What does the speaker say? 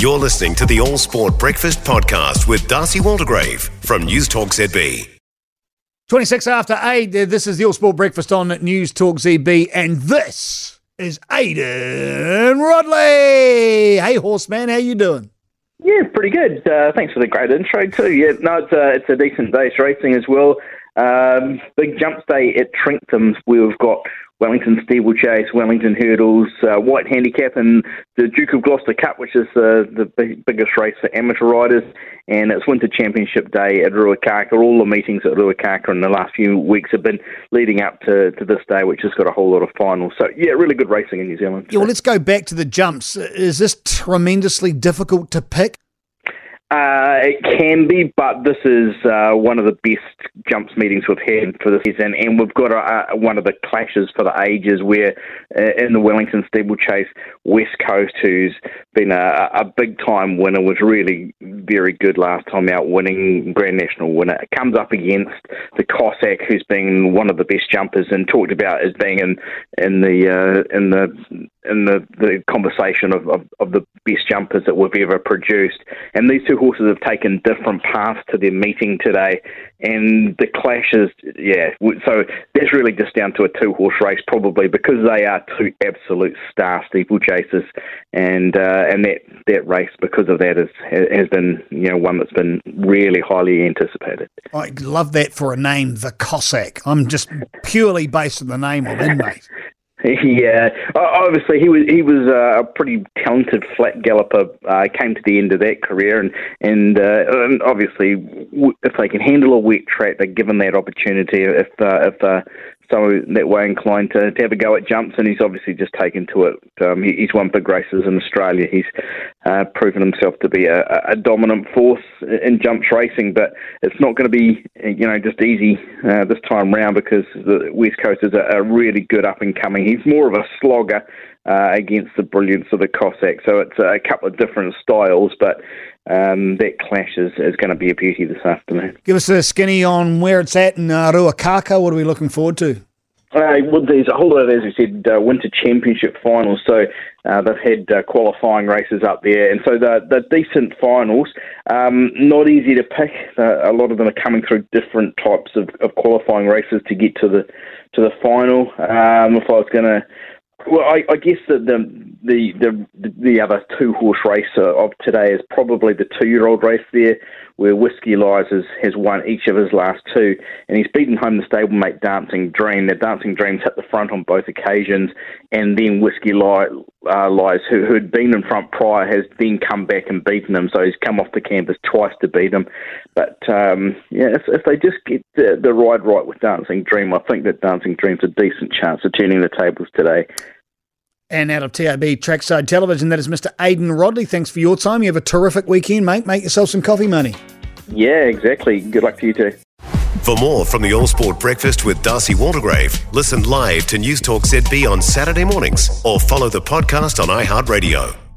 You're listening to the All Sport Breakfast Podcast with Darcy Waldegrave from News Talk ZB. 26 after 8, this is the All Sport Breakfast on News Talk ZB, and this is Aidan Rodley. Hey, horseman, how you doing? Yeah, pretty good. Thanks for the great intro too. Yeah, no, it's a decent day's racing as well. Big jumps day at Trentham. We've got Wellington Steeplechase, Wellington Hurdles, White Handicap, and the Duke of Gloucester Cup, which is the biggest race for amateur riders. And it's Winter Championship Day at Ruakaka. All the meetings at Ruakaka in the last few weeks have been leading up to this day, which has got a whole lot of finals. So, yeah, really good racing in New Zealand. Yeah, well, let's go back to the jumps. Is this tremendously difficult to pick? It can be, but this is one of the best jumps meetings we've had for the season, and we've got one of the clashes for the ages where in the Wellington Steeplechase, West Coast, who's been a big-time winner, was really very good last time out, winning Grand National winner. It comes up against the Cossack, who's been one of the best jumpers and talked about as being in the conversation of the best jumpers that we've ever produced. And these two horses have taken different paths to their meeting today, and the clash is, yeah, so that's really just down to a two-horse race probably, because they are two absolute star steeplechasers, and that race, because of that, has been, you know, one that's been really highly anticipated. I love that for a name, the Cossack. I'm just purely based on the name of it, mate. Yeah, obviously he was a pretty talented flat galloper. Came to the end of that career, and obviously if they can handle a wet track, they're given that opportunity. If so that way inclined to have a go at jumps, and he's obviously just taken to it. He's won big races in Australia. He's proven himself to be a dominant force in jumps racing, but it's not going to be, you know, just easy this time round, because the West Coast is a really good up-and-coming. He's more of a slogger against the brilliance of the Cossack. So it's a couple of different styles, but that clash is going to be a beauty this afternoon. Give us a skinny on where it's at in Ruakaka. What are we looking forward to? Well, there's a whole lot of, as we said, Winter Championship finals. So they've had qualifying races up there. And so the decent finals, not easy to pick. A lot of them are coming through different types of qualifying races to get to the final. I guess that the other two-horse race of today is probably the two-year-old race there, where Whiskey Lies has won each of his last two, and he's beaten home the stablemate Dancing Dream. The Dancing Dream's hit the front on both occasions, and then Whiskey Lies, who had been in front prior, has then come back and beaten him, so he's come off the canvas twice to beat him. But, if they just get the ride right with Dancing Dream, I think that Dancing Dream's a decent chance of turning the tables today. And out of TAB Trackside Television, that is Mr. Aidan Rodley. Thanks for your time. You have a terrific weekend, mate. Make yourself some coffee money. Yeah, exactly. Good luck to you too. For more from the All Sport Breakfast with Darcy Waldegrave, listen live to News Talk ZB on Saturday mornings or follow the podcast on iHeartRadio.